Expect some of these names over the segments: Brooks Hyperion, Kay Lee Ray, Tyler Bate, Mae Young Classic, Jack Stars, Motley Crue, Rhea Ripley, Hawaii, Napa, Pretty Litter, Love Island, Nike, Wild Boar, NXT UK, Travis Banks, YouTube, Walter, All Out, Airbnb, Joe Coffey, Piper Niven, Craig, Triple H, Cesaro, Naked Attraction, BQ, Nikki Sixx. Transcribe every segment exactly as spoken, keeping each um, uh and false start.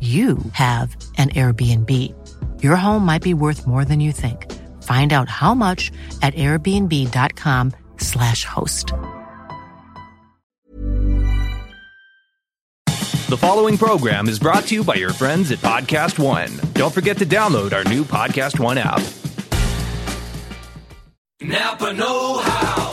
you have an Airbnb. Your home might be worth more than you think. Find out how much at airbnb.com slash host. The following program is brought to you by your friends at Podcast One. Don't forget to download our new Podcast One app. Napa Know How.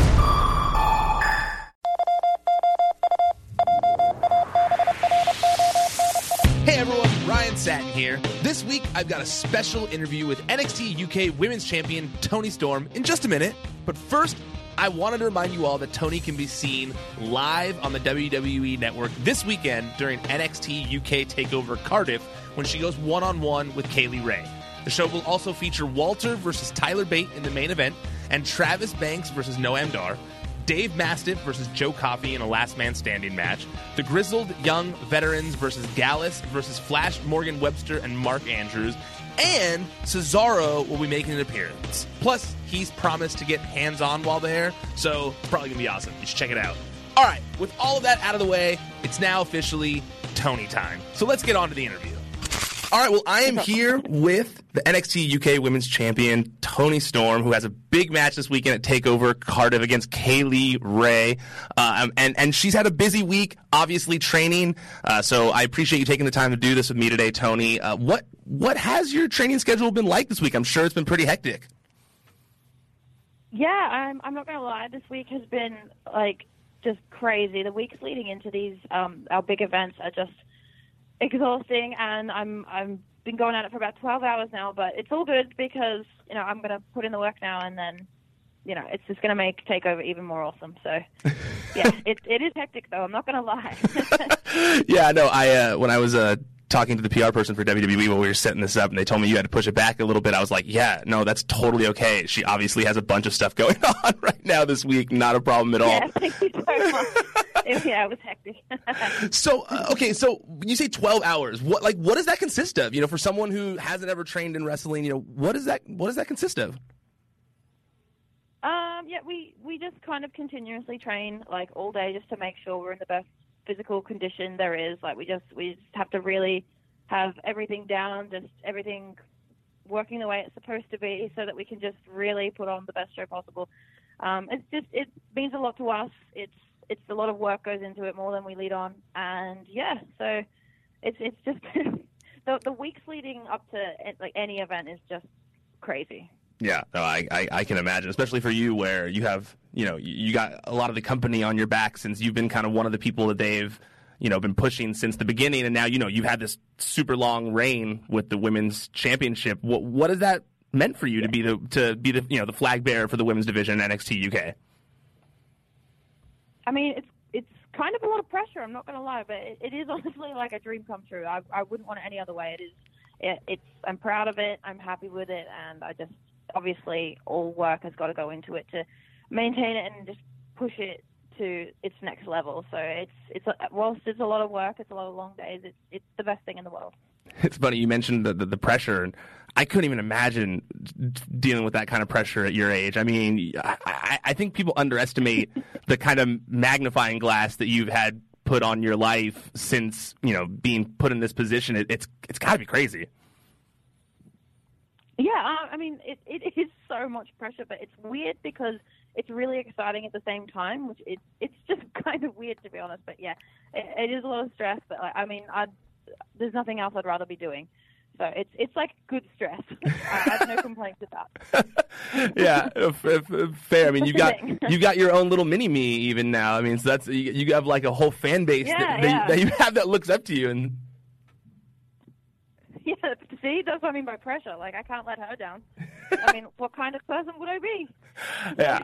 Satin here. This week, I've got a special interview with N X T U K Women's Champion Toni Storm in just a minute. But first, I wanted to remind you all that Toni can be seen live on the W W E Network this weekend during N X T U K TakeOver Cardiff when she goes one-on-one with Kay Lee Ray. The show will also feature Walter versus Tyler Bate in the main event and Travis Banks versus Noam Dar, Dave Mastiff versus Joe Coffey in a last man standing match, the Grizzled Young Veterans versus Gallus versus Flash Morgan Webster and Mark Andrews, and Cesaro will be making an appearance. Plus, he's promised to get hands-on while there, so it's probably going to be awesome. You should check it out. All right, with all of that out of the way, it's now officially Toni time. So let's get on to the interview. All right, well, I am here with the N X T U K Women's Champion, Toni Storm, who has a big match this weekend at TakeOver Cardiff against Kay Lee Ray. Um, and, and she's had a busy week, obviously, training. Uh, so I appreciate you taking the time to do this with me today, Toni. Uh, what what has your training schedule been like this week? I'm sure it's been pretty hectic. Yeah, I'm, I'm not going to lie. This week has been, like, just crazy. The weeks leading into these, um, our big events are just exhausting, and I'm I've been going at it for about twelve hours now, but it's all good because you know I'm gonna put in the work now, and then you know it's just gonna make TakeOver even more awesome. So yeah, it it is hectic though. I'm not gonna lie. yeah, no, I uh, when I was uh, talking to the P R person for W W E while we were setting this up, and they told me you had to push it back a little bit. I was like, yeah, no, that's totally okay. She obviously has a bunch of stuff going on right now this week. Not a problem at all. Yeah, thank you so much. Yeah, it was hectic. so, uh, okay, so when you say twelve hours, what like what does that consist of? You know, for someone who hasn't ever trained in wrestling, you know, what is that? What does that consist of? Um, yeah, we, we just kind of continuously train like all day just to make sure we're in the best physical condition there is. Like we just we just have to really have everything down, just everything working the way it's supposed to be so that we can just really put on the best show possible. Um, it's just, it means a lot to us. It's, it's a lot of work goes into it, more than we lead on. And yeah, so it's, it's just the, the weeks leading up to like any event is just crazy. Yeah, no, I, I, I can imagine, especially for you where you have, you know, you got a lot of the company on your back since you've been kind of one of the people that they've, you know, been pushing since the beginning. And now, you know, you've had this super long reign with the women's championship. What, what has that meant for you yeah. to be the, to be the, you know, the flag bearer for the women's division in N X T U K? I mean, it's, it's kind of a lot of pressure. I'm not going to lie, but it, it is honestly like a dream come true. I, I wouldn't want it any other way. It is, it, it's, I'm proud of it. I'm happy with it. And I just, obviously all work has got to go into it to maintain it and just push it to its next level. So it's, it's, whilst it's a lot of work, it's a lot of long days, it's, it's the best thing in the world. It's funny, you mentioned the, the, the pressure, and I couldn't even imagine dealing with that kind of pressure at your age. I mean, I, I think people underestimate the kind of magnifying glass that you've had put on your life since, you know, being put in this position. It, it's, it's gotta be crazy. Yeah, I mean, it, it is so much pressure, but it's weird because it's really exciting at the same time, which it, it's just kind of weird, to be honest. But, yeah, it, it is a lot of stress, but, like, I mean, I'd, there's nothing else I'd rather be doing. So it's, it's like, good stress. I have no complaints about that. Yeah, f- f- fair. I mean, you've got you've got your own little mini-me even now. I mean, so that's you, you have, like, a whole fan base yeah, that, yeah. that you have that looks up to you and... Yeah, see, that's what I mean by pressure. Like, I can't let her down. I mean, what kind of person would I be? Yeah.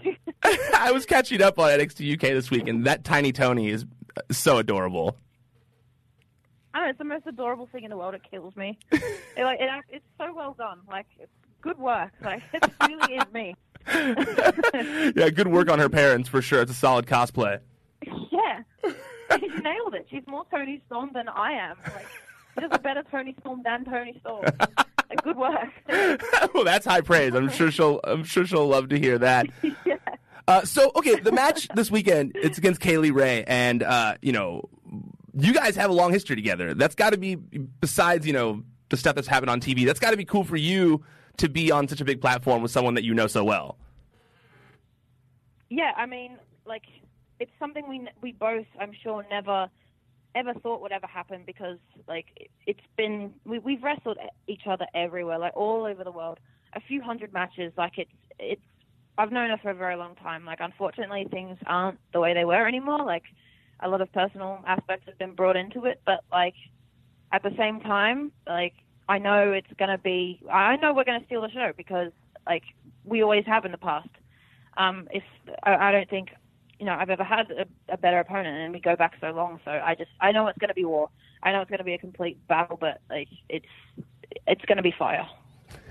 I was catching up on N X T U K this week, and that tiny Toni is so adorable. I know, it's the most adorable thing in the world. It kills me. it, like, it, it's so well done. Like, it's good work. Like, it really is me. Yeah, good work on her parents, for sure. It's a solid cosplay. Yeah. She nailed it. She's more Toni Storm than I am. Like, just a better Toni Storm than Toni Storm. Like, good work. Well, that's high praise. I'm sure she'll. I'm sure she'll love to hear that. Yeah. Uh, so, okay, the match this weekend, it's against Kay Lee Ray, and uh, you know, you guys have a long history together. That's got to be, besides you know the stuff that's happened on T V, that's got to be cool for you to be on such a big platform with someone that you know so well. Yeah, I mean, like, it's something we we both, I'm sure, never. ever thought would ever happen, because like it's been we, we've wrestled each other everywhere, like all over the world, a few hundred matches. Like it's it's I've known her for a very long time. Like, unfortunately, things aren't the way they were anymore. Like, a lot of personal aspects have been brought into it, but like at the same time, like I know it's gonna be I know we're gonna steal the show, because like we always have in the past. um if I, I don't think you know, I've ever had a, a better opponent, and we go back so long. So I just, I know it's going to be war. I know it's going to be a complete battle, but like, it's, it's going to be fire.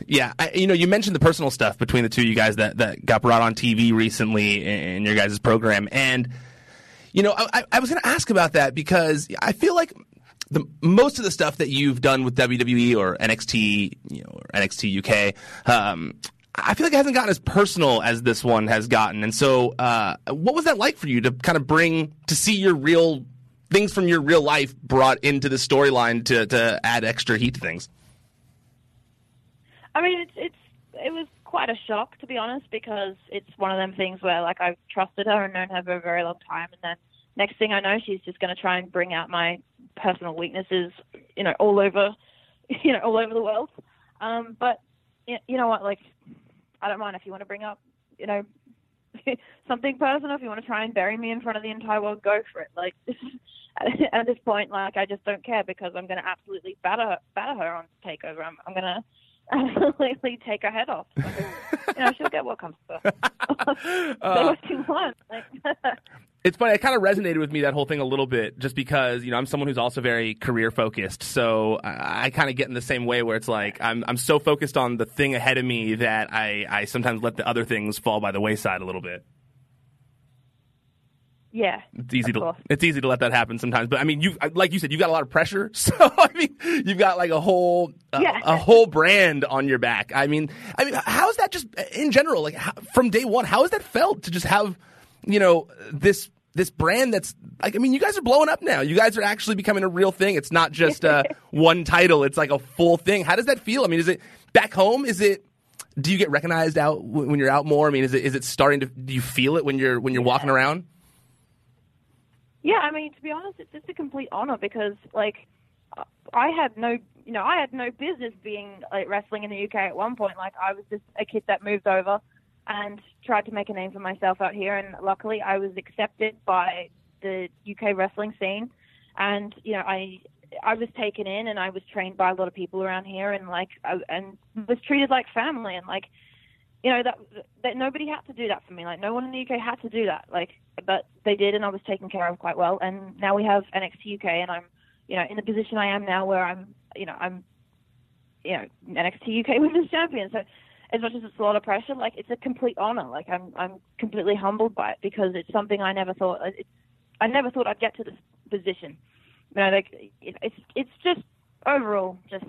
Yeah. I, you know, you mentioned the personal stuff between the two of you guys that, that got brought on T V recently in your guys' program. And, you know, I, I was going to ask about that, because I feel like the, most of the stuff that you've done with W W E or N X T, you know, or N X T U K, um, I feel like it hasn't gotten as personal as this one has gotten. And so uh, what was that like for you to kind of bring, to see your real, things from your real life brought into the storyline to, to add extra heat to things? I mean, it's, it's it was quite a shock, to be honest, because it's one of them things where, like, I've trusted her and known her for a very long time. And then next thing I know, she's just going to try and bring out my personal weaknesses, you know, all over, you know, all over the world. Um, but you, you know what, like, I don't mind if you want to bring up, you know, something personal. If you want to try and bury me in front of the entire world, go for it. Like, at this point, like, I just don't care, because I'm going to absolutely batter, batter her on TakeOver. I'm, I'm going to absolutely take her head off. So, you know, she'll get what comes to her. uh, what she wants. It's funny. It kind of resonated with me, that whole thing, a little bit, just because, you know, I'm someone who's also very career focused. So I, I kind of get in the same way, where it's like I'm I'm so focused on the thing ahead of me that I, I sometimes let the other things fall by the wayside a little bit. Yeah, it's easy to course. it's easy to let that happen sometimes. But I mean, you like you said, you've got a lot of pressure. So I mean, you've got like a whole uh, yeah. a whole brand on your back. I mean, I mean, how is that just in general? Like, how, from day one, how has that felt to just have, you know, this this brand that's like, I mean, you guys are blowing up now. You guys are actually becoming a real thing. It's not just uh, one title. It's like a full thing. How does that feel? I mean, is it back home? Is it, do you get recognized out when you're out more? I mean, is it, is it starting to, do you feel it when you're, when you're yeah. walking around? Yeah. I mean, to be honest, it's just a complete honor because like I had no, you know, I had no business being like wrestling in the U K at one point. Like I was just a kid that moved over and tried to make a name for myself out here. And luckily I was accepted by the U K wrestling scene. And, you know, I, I was taken in and I was trained by a lot of people around here and like, I, and was treated like family. And like, you know, that, that nobody had to do that for me. Like no one in the U K had to do that. Like, but they did. And I was taken care of quite well. And now we have N X T U K and I'm, you know, in the position I am now where I'm, you know, I'm, you know, N X T U K women's champion. So as much as it's a lot of pressure, like it's a complete honor. Like I'm, I'm completely humbled by it because it's something I never thought, it's, I never thought I'd get to this position. You know, like it, it's, it's just overall just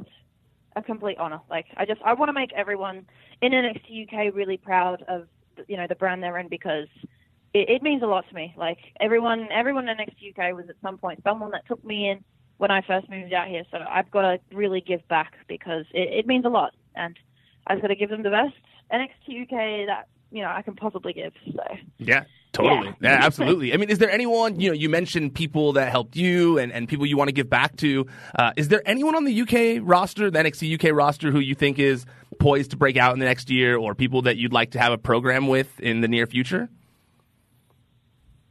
a complete honor. Like I just, I want to make everyone in N X T U K really proud of, you know, the brand they're in because it, it means a lot to me. Like everyone, everyone in N X T U K was at some point someone that took me in when I first moved out here. So I've got to really give back because it, it means a lot. And I've got to give them the best N X T U K that, you know, I can possibly give. So yeah, totally. Yeah, yeah absolutely. I mean, is there anyone, you know, you mentioned people that helped you and, and people you want to give back to. Uh, is there anyone on the U K roster, the N X T U K roster, who you think is poised to break out in the next year or people that you'd like to have a program with in the near future?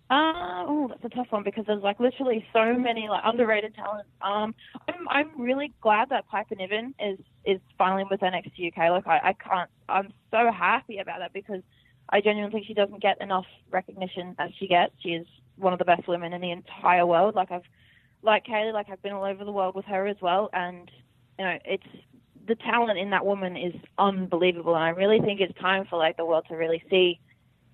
Uh, oh, that's a tough one because there's like literally so many like underrated talent. Um, I'm I'm really glad that Piper Niven is, is finally with N X T U K. Like I, I can't, I'm so happy about that because I genuinely think she doesn't get enough recognition that she gets. She is one of the best women in the entire world. Like I've, like Kaylee, like I've been all over the world with her as well. And you know, it's the talent in that woman is unbelievable. And I really think it's time for like the world to really see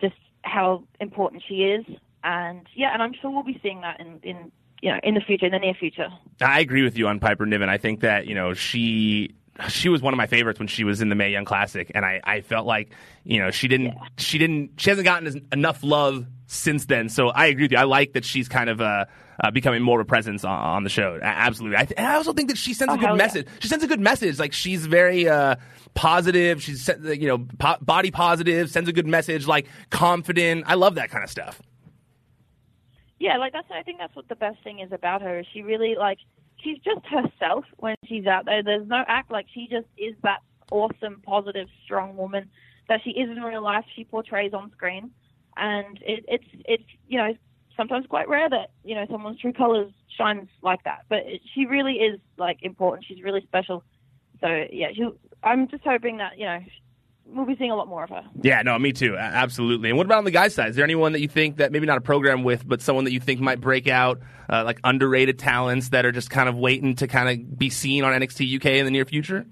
just how important she is. And yeah, and I'm sure we'll be seeing that in, in you know in the future, in the near future. I agree with you on Piper Niven. I think that you know she she was one of my favorites when she was in the Mae Young Classic, and I, I felt like you know she didn't yeah. she didn't she hasn't gotten enough love since then. So I agree with you. I like that she's kind of uh, uh, becoming more of a presence on, on the show. Absolutely. I th- and I also think that she sends oh, a good message. Yeah. She sends a good message. Like she's very uh, positive. She's you know po- body positive. Sends a good message. Like confident. I love that kind of stuff. Yeah, like that's. I think that's what the best thing is about her. Is she really like she's just herself when she's out there. There's no act. Like she just is that awesome, positive, strong woman that she is in real life. She portrays on screen, and it, it's it's you know sometimes quite rare that you know someone's true colors shines like that. But it, she really is like important. She's really special. So yeah, she. I'm just hoping that you know. We'll be seeing a lot more of her. Yeah, no, me too. Absolutely. And what about on the guys' side? Is there anyone that you think that maybe not a program with, but someone that you think might break out, uh, like underrated talents that are just kind of waiting to kind of be seen on N X T U K in the near future?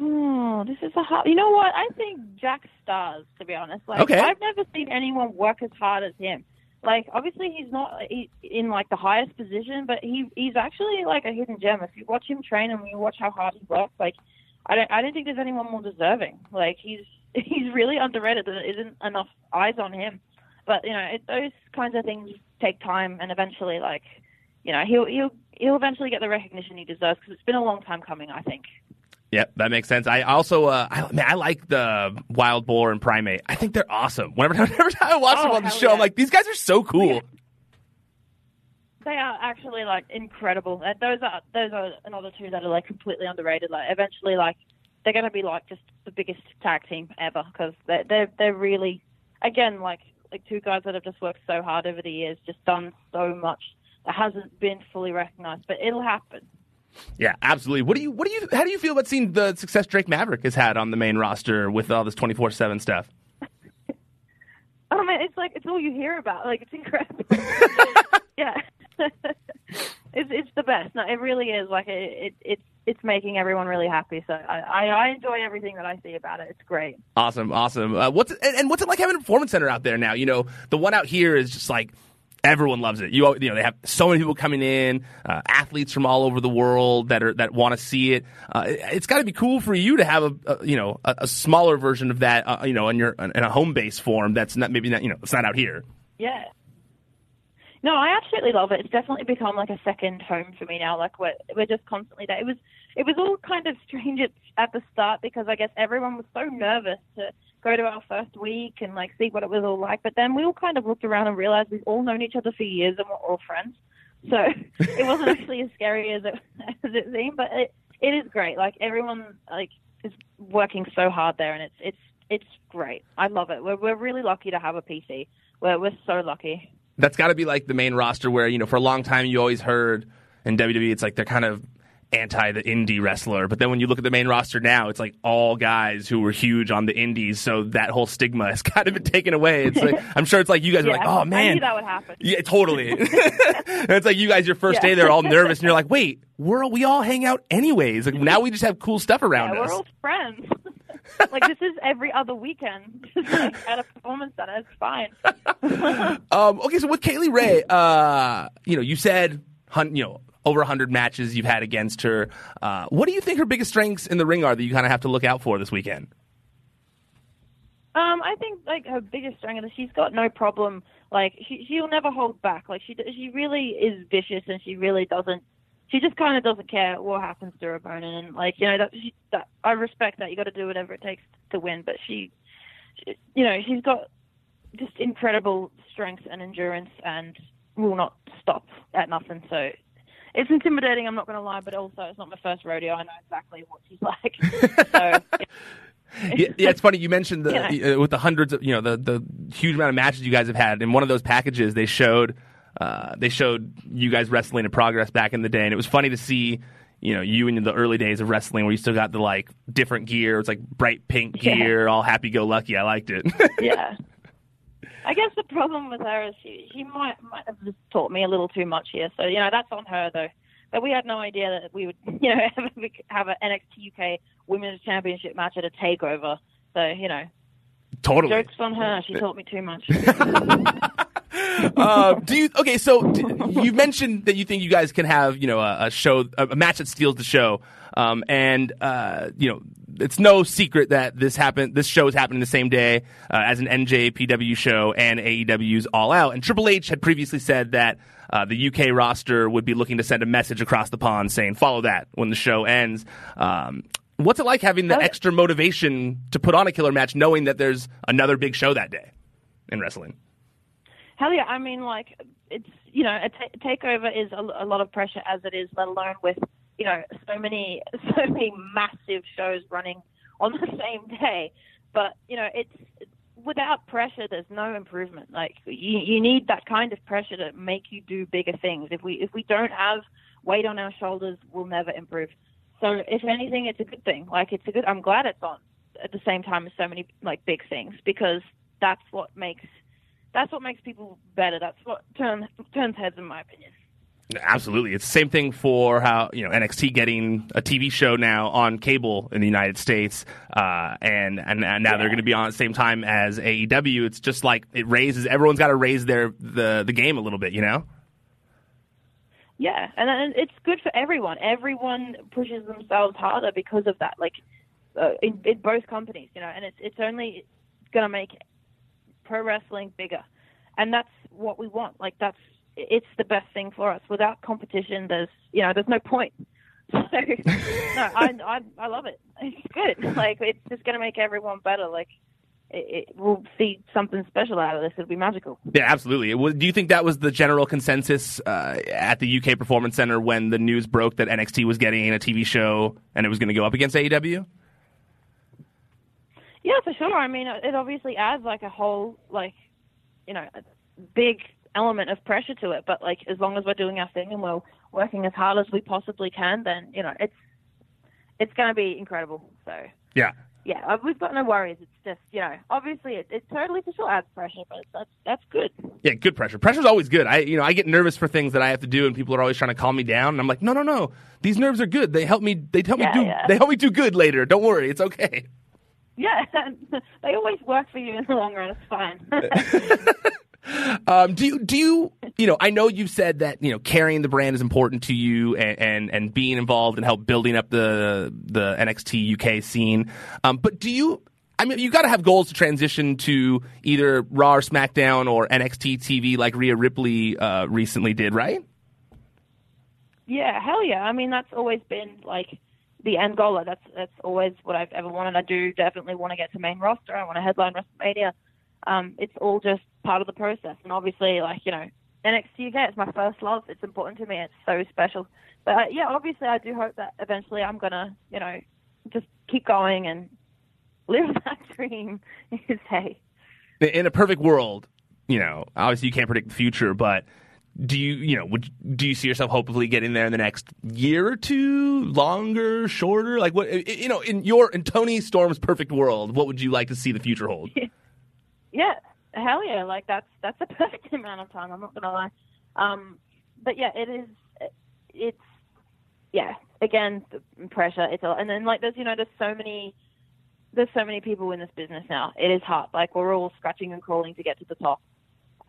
Oh, this is a hard... You know what? I think Jack Stars, to be honest. Like, okay. I've never seen anyone work as hard as him. Like, obviously, he's not in, like, the highest position, but he he's actually, like, a hidden gem. If you watch him train and you watch how hard he works, like... I don't. I don't think there's anyone more deserving. Like he's he's really underrated. There isn't enough eyes on him. But you know, it, those kinds of things take time, and eventually, like you know, he'll he'll he'll eventually get the recognition he deserves because it's been a long time coming, I think. Yep, that makes sense. I also, uh, I, man, I like the Wild Boar and Primate. I think they're awesome. Whenever, whenever I watch oh, them on the show, yeah. I'm like, these guys are so cool. Yeah. They are actually like incredible. And those are those are another two that are like completely underrated. Like eventually, like they're going to be like just the biggest tag team ever because they're, they're they're really again like like two guys that have just worked so hard over the years, just done so much that hasn't been fully recognized, but it'll happen. Yeah, absolutely. What do you what do you how do you feel about seeing the success Drake Maverick has had on the main roster with all this twenty-four seven stuff? I mean, it's like it's all you hear about. Like it's incredible. Yeah. it's it's the best. No, it really is. Like it, it it's it's making everyone really happy. So I, I, I enjoy everything that I see about it. It's great. Awesome, awesome. Uh, what's and, and what's it like having a performance center out there now? You know, the one out here is just like everyone loves it. You you know they have so many people coming in, uh, athletes from all over the world that are that want to see it. Uh, it it's got to be cool for you to have a, a you know a, a smaller version of that. Uh, you know, in your in a home base form that's not maybe not you know it's not out here. Yeah. No, I absolutely love it. It's definitely become like a second home for me now. Like we're, we're just constantly there. It was it was all kind of strange at, at the start because I guess everyone was so nervous to go to our first week and like see what it was all like. But then we all kind of looked around and realized we've all known each other for years and we're all friends. So it wasn't actually as scary as it, as it seemed, but it, it is great. Like everyone like is working so hard there and it's, it's, it's great. I love it. We're, we're really lucky to have a P C. We're, we're so lucky. That's got to be like the main roster where, you know, for a long time you always heard in W W E, it's like they're kind of anti the indie wrestler. But then when you look at the main roster now, it's like all guys who were huge on the indies. So that whole stigma has kind of been taken away. It's like, I'm sure it's like you guys yeah, are like, oh, man. I knew that would happen. Yeah, totally. And it's like you guys, your first yeah. day, they're all nervous. And you're like, wait, we're, we all hang out anyways. Like, now we just have cool stuff around yeah, us. We're all friends. Like, this is every other weekend. Just like at a performance center. It's fine. um, okay, so with Kay Lee Ray, uh, you know, you said, hun- you know, over one hundred matches you've had against her. Uh, what do you think her biggest strengths in the ring are that you kind of have to look out for this weekend? Um, I think, like, her biggest strength is she's got no problem. Like, she, she'll never hold back. Like, she she really is vicious and she really doesn't. She just kind of doesn't care what happens to her opponent. And, like, you know, that, she, that I respect that. You got to do whatever it takes to win. But she, she, you know, she's got just incredible strength and endurance and will not stop at nothing. So it's intimidating, I'm not going to lie, but also it's not my first rodeo. I know exactly what she's like. So, yeah. yeah, yeah, it's funny. You mentioned the, you know. uh, with the hundreds of, you know, the, the huge amount of matches you guys have had. In one of those packages, they showed... Uh, they showed you guys wrestling in Progress back in the day, and it was funny to see, you know, you in the early days of wrestling where you still got the, like, different gear. It's like bright pink gear, yeah. all happy-go-lucky. I liked it. yeah. I guess the problem with her is she, she might might have just taught me a little too much here. So, you know, that's on her, though. But we had no idea that we would, you know, have, have an N X T U K Women's Championship match at a TakeOver. So, you know. Totally. Joke's on her. She taught me too much. uh, do you okay? So do, you mentioned that you think you guys can have you know a, a show, a, a match that steals the show, um, and uh, you know it's no secret that this happened. This show is happening the same day uh, as an N J P W show and A E W's All Out. And Triple H had previously said that uh, the U K roster would be looking to send a message across the pond saying "Follow that" when the show ends. Um, what's it like having the extra motivation to put on a killer match, knowing that there's another big show that day in wrestling? Hell yeah, I mean, like, it's, you know, a t- takeover is a, a lot of pressure as it is, let alone with, you know, so many, so many massive shows running on the same day. But, you know, it's, without pressure, there's no improvement. Like, you, you need that kind of pressure to make you do bigger things. If we, if we don't have weight on our shoulders, we'll never improve. So, if anything, it's a good thing. Like, it's a good, I'm glad it's on at the same time as so many, like, big things, because that's what makes... That's what makes people better. That's what turn, turns heads, in my opinion. Absolutely. It's the same thing for how, you know, N X T getting a T V show now on cable in the United States. Uh, and, and, and now yeah. they're going to be on at the same time as A E W. It's just like it raises, everyone's got to raise their the, the game a little bit, you know? Yeah. And, and it's good for everyone. Everyone pushes themselves harder because of that, like uh, in, in both companies, you know, and it's, it's only going to make pro wrestling bigger, and that's what we want. Like, that's, it's the best thing for us. Without competition, there's, you know, there's no point. So no, I, I I love it. It's good. Like, it's just going to make everyone better. Like, it, it, we'll see something special out of this. It'll be magical. Yeah, absolutely. It was, do you think that was the general consensus uh, at the U K Performance Center when the news broke that N X T was getting a T V show and it was going to go up against A E W? Yeah, for sure. I mean, it obviously adds, like, a whole, like, you know, a big element of pressure to it. But, like, as long as we're doing our thing and we're working as hard as we possibly can, then, you know, it's it's going to be incredible. So, yeah. Yeah, we've got no worries. It's just, you know, obviously it, it totally for sure adds pressure, but that's that's good. Yeah, good pressure. Pressure's always good. I you know, I get nervous for things that I have to do and people are always trying to calm me down and I'm like, "No, no, no. These nerves are good. They help me they help yeah, me do yeah. they help me do good later. Don't worry. It's okay." Yeah, they always work for you in the long run. It's fine. um, do you, do you, you know, I know you've said that, you know, carrying the brand is important to you and, and, and being involved and help building up the the N X T U K scene. Um, but do you I mean, you got to have goals to transition to either Raw or SmackDown or N X T T V like Rhea Ripley uh, recently did, right? Yeah, hell yeah. I mean, that's always been like the end goal. That's that's always what I've ever wanted. I do definitely want to get to main roster. I want to headline WrestleMania. Um, it's all just part of the process. And obviously, like, you know, N X T U K, it's my first love. It's important to me. It's so special. But uh, yeah, obviously, I do hope that eventually I'm going to, you know, just keep going and live that dream. Is hey. In a perfect world, you know, obviously you can't predict the future, but do you, you know, would do you see yourself hopefully getting there in the next year or two, longer, shorter? Like what, you know, in your in Toni Storm's perfect world, what would you like to see the future hold? Yeah, yeah. Hell yeah! Like that's that's a perfect amount of time. I'm not gonna lie, um, but yeah, it is. It's yeah. Again, the pressure. It's a, and then like there's you know there's so many. There's so many people in this business now. It is hard. Like, we're all scratching and crawling to get to the top.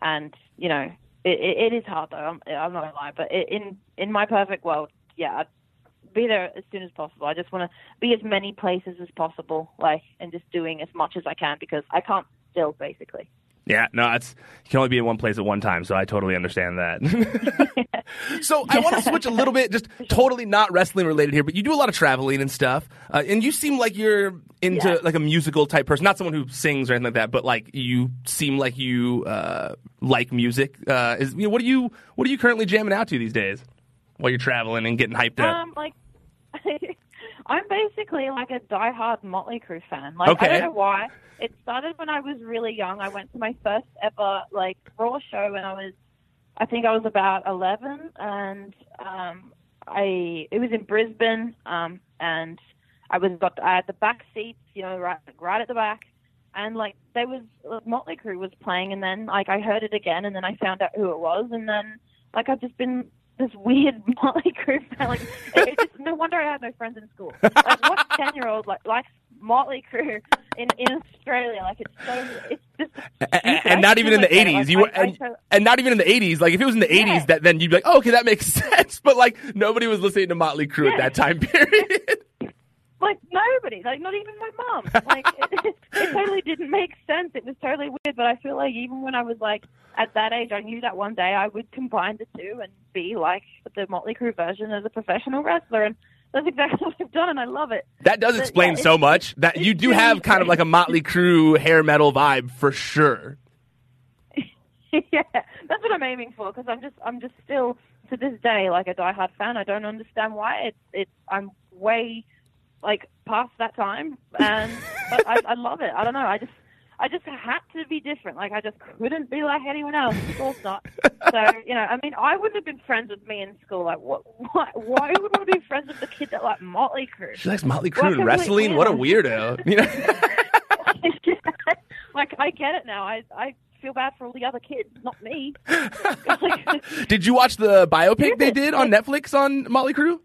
And, you know, it, it, it is hard, though. I'm, I'm not going to lie. But it, in, in my perfect world, yeah, I'd be there as soon as possible. I just want to be as many places as possible, like, and just doing as much as I can because I can't still, basically. Yeah, no, it's, you can only be in one place at one time, so I totally understand that. Yeah. So I yeah. want to switch a little bit, just totally not wrestling related here, but you do a lot of traveling and stuff, uh, and you seem like you're into yeah. like a musical type person, not someone who sings or anything like that, but like you seem like you uh, like music. Uh, is you know, what are you what are you currently jamming out to these days while you're traveling and getting hyped up? Um, like I'm basically like a diehard Motley Crue fan. Like okay. I don't know why. It started when I was really young. I went to my first ever like Raw show when I was, I think I was about eleven, and um, I it was in Brisbane, um, and I was got I had the back seats, you know, right right at the back, and like there was like, Motley Crue was playing, and then like I heard it again, and then I found out who it was, and then like I've just been this weird Motley Crue fan. Like, it, it just, no wonder I had no friends in school. Like, what ten-year-old like likes Motley Crue in, in Australia? Like, it's so it's just and, and not even in the eighties. Like, you I, and, I chose, and not even in the eighties. Like, if it was in the yeah. eighties, that then you'd be like, oh, okay, that makes sense. But like, nobody was listening to Motley Crue yeah. at that time period. Like nobody, like not even my mom. Like it, it totally didn't make sense. It was totally weird. But I feel like even when I was like at that age, I knew that one day I would combine the two and be like the Motley Crue version as a professional wrestler. And that's exactly what I've done, and I love it. That does but, explain yeah, so much. That you do have kind of like a Motley Crue hair metal vibe for sure. Yeah, that's what I'm aiming for because I'm just I'm just still to this day like a diehard fan. I don't understand why it's it's I'm way. Like past that time, and but I, I love it. I don't know. I just, I just had to be different. Like I just couldn't be like anyone else. Of course not. So you know, I mean, I wouldn't have been friends with me in school. Like what? Why, why would I be friends with the kid that like Motley Crue? She likes Motley Crue and wrestling. Weird. What a weirdo. You know? Like I get it now. I I feel bad for all the other kids, not me. Did you watch the biopic they did on Netflix on Motley Crue?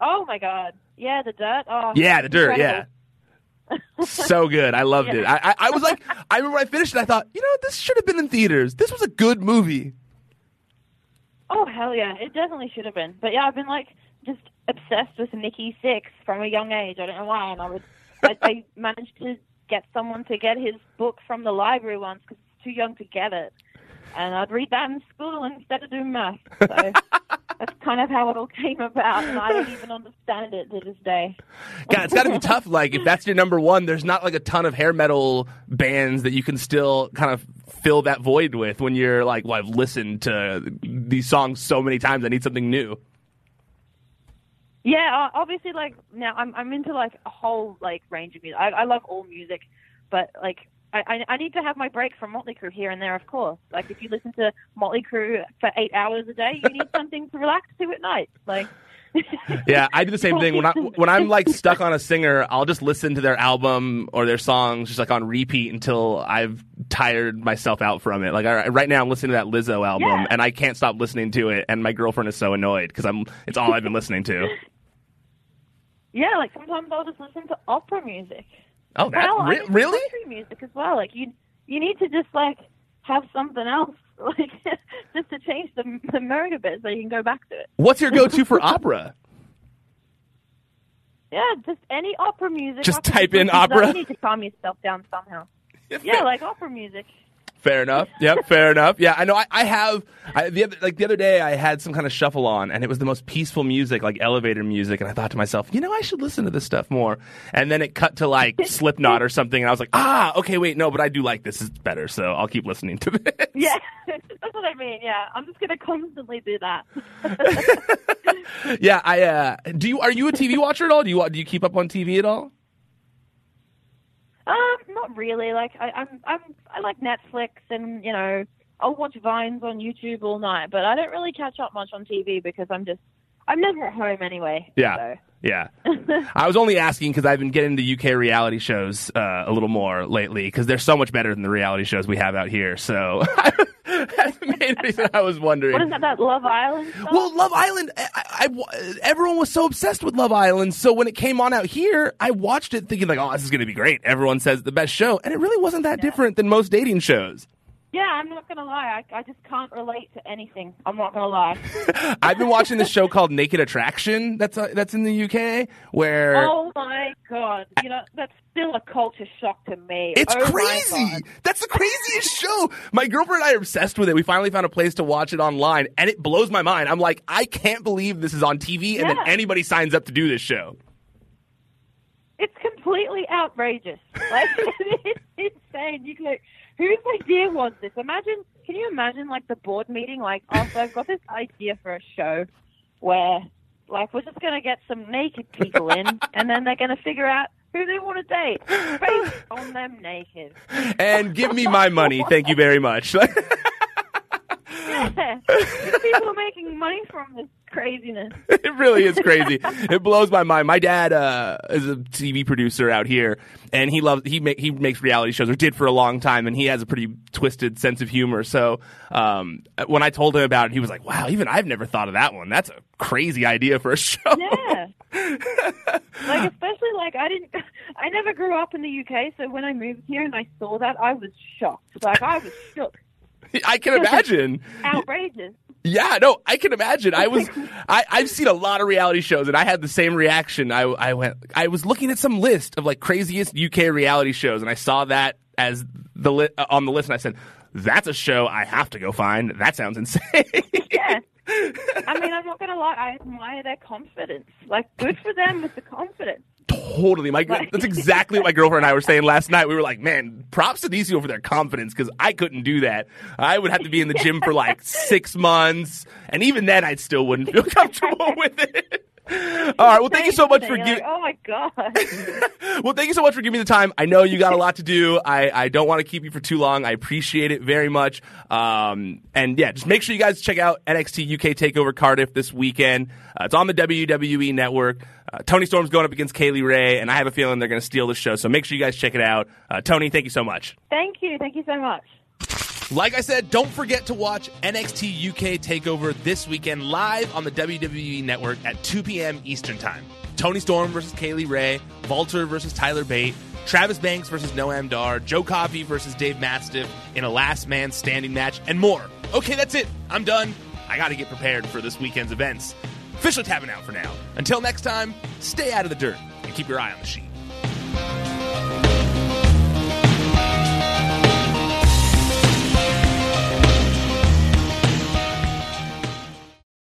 Oh my God. Yeah, The Dirt. Oh, yeah, The Dirt, incredible. Yeah. So good. I loved yeah. it. I, I, I was like, I remember I finished it, I thought, you know, this should have been in theaters. This was a good movie. Oh, hell yeah. It definitely should have been. But yeah, I've been like just obsessed with Nikki Sixx from a young age. I don't know why. And I would, I, I managed to get someone to get his book from the library once because it's too young to get it. And I'd read that in school instead of doing math. So that's kind of how it all came about, and I don't even understand it to this day. God, it's got to be tough. Like, if that's your number one, there's not, like, a ton of hair metal bands that you can still kind of fill that void with when you're like, well, I've listened to these songs so many times, I need something new. Yeah, obviously, like, now I'm I'm into, like, a whole, like, range of music. I, I love all music, but, like, I, I need to have my break from Motley Crue here and there, of course. Like, if you listen to Motley Crue for eight hours a day, you need something to relax to at night. Like, yeah, I do the same thing. When, I, when I'm, like, stuck on a singer, I'll just listen to their album or their songs just, like, on repeat until I've tired myself out from it. Like, I, right now I'm listening to that Lizzo album, yeah. and I can't stop listening to it, and my girlfriend is so annoyed because I'm it's all I've been listening to. Yeah, like, sometimes I'll just listen to opera music. Oh, that, well, re- really? Country music as well. Like you, you need to just like have something else, like just to change the the mode a bit so you can go back to it. What's your go-to for opera? Yeah, just any opera music. Just opera type music in opera. You need to calm yourself down somehow. Yeah, like opera music. Fair enough. Yep, fair enough. Yeah, I know. I, I have I, the other, like the other day I had some kind of shuffle on, and it was the most peaceful music, like elevator music. And I thought to myself, you know, I should listen to this stuff more. And then it cut to like Slipknot or something, and I was like, ah, okay, wait, no, but I do like this. It's better, so I'll keep listening to this. Yeah, that's what I mean. Yeah, I'm just gonna constantly do that. Yeah, I uh, do. You are you a T V watcher at all? Do you do you keep up on T V at all? Um, not really. Like I, I'm, I'm, I like Netflix, and you know, I'll watch Vines on YouTube all night. But I don't really catch up much on T V because I'm just, I'm never at home anyway. Yeah, so. Yeah. I was only asking because I've been getting into U K reality shows uh, a little more lately because they're so much better than the reality shows we have out here. So that's the main reason I was wondering. What is that? That Love Island stuff? Well, Love Island. I, I, I, everyone was so obsessed with Love Island, so when it came on out here, I watched it thinking like, "Oh, this is going to be great." Everyone says it's the best show, and it really wasn't that yeah. different than most dating shows. Yeah, I'm not going to lie. I, I just can't relate to anything. I'm not going to lie. I've been watching this show called Naked Attraction that's uh, that's in the U K where... Oh, my God. You know, that's still a culture shock to me. It's oh crazy. That's the craziest show. My girlfriend and I are obsessed with it. We finally found a place to watch it online, and it blows my mind. I'm like, I can't believe this is on T V and yeah. that anybody signs up to do this show. It's completely outrageous. Like, it's insane. You can... Like, whose idea was this? Imagine, can you imagine, like, the board meeting? Like, oh, so I've got this idea for a show where, like, we're just going to get some naked people in, and then they're going to figure out who they want to date based on them naked. And give me my money. Thank you very much. Yeah. People are making money from this craziness. It really is crazy. It blows my mind. My dad uh, is a T V producer out here, and he loves he, ma- he makes reality shows, or did for a long time, and he has a pretty twisted sense of humor. So um, when I told him about it, he was like, wow, even I've never thought of that one. That's a crazy idea for a show. Yeah. Like, especially, like, I didn't, I never grew up in the U K, so when I moved here and I saw that, I was shocked. Like, I was shook. I can imagine. Outrageous. Yeah, no, I can imagine. I was, I, I've seen a lot of reality shows, and I had the same reaction. I, I went, I was looking at some list of like craziest U K reality shows, and I saw that as the li- uh, on the list, and I said, "That's a show I have to go find. That sounds insane." Yeah, I mean, I'm not gonna lie. I admire their confidence. Like, good for them with the confidence. Totally. My, that's exactly what my girlfriend and I were saying last night. We were like, man, props to these people for their confidence because I couldn't do that. I would have to be in the gym for like six months. And even then, I still wouldn't feel comfortable with it. All right. Well, thank you so much for giving. Like, oh, my God. Well, thank you so much for giving me the time. I know you got a lot to do. I, I don't want to keep you for too long. I appreciate it very much. Um, and, yeah, just make sure you guys check out N X T U K TakeOver Cardiff this weekend. Uh, it's on the W W E Network. Uh, Toni Storm's going up against Kay Lee Ray, and I have a feeling they're going to steal the show. So make sure you guys check it out. Uh, Toni, thank you so much. Thank you. Thank you so much. Like I said, don't forget to watch N X T U K TakeOver this weekend live on the W W E Network at two p.m. Eastern Time. Toni Storm versus Kay Lee Ray, Walter versus Tyler Bate, Travis Banks versus Noam Dar, Joe Coffey versus Dave Mastiff in a last man standing match, and more. Okay, that's it. I'm done. I got to get prepared for this weekend's events. Officially tapping out for now. Until next time, stay out of the dirt and keep your eye on the sheet.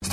It's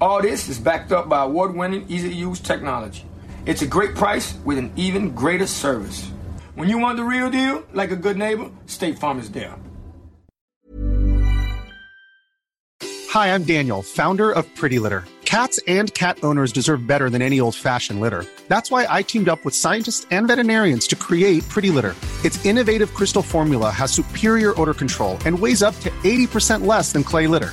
All this is backed up by award-winning, easy-to-use technology. It's a great price with an even greater service. When you want the real deal, like a good neighbor, State Farm is there. Hi, I'm Daniel, founder of Pretty Litter. Cats and cat owners deserve better than any old-fashioned litter. That's why I teamed up with scientists and veterinarians to create Pretty Litter. Its innovative crystal formula has superior odor control and weighs up to eighty percent less than clay litter.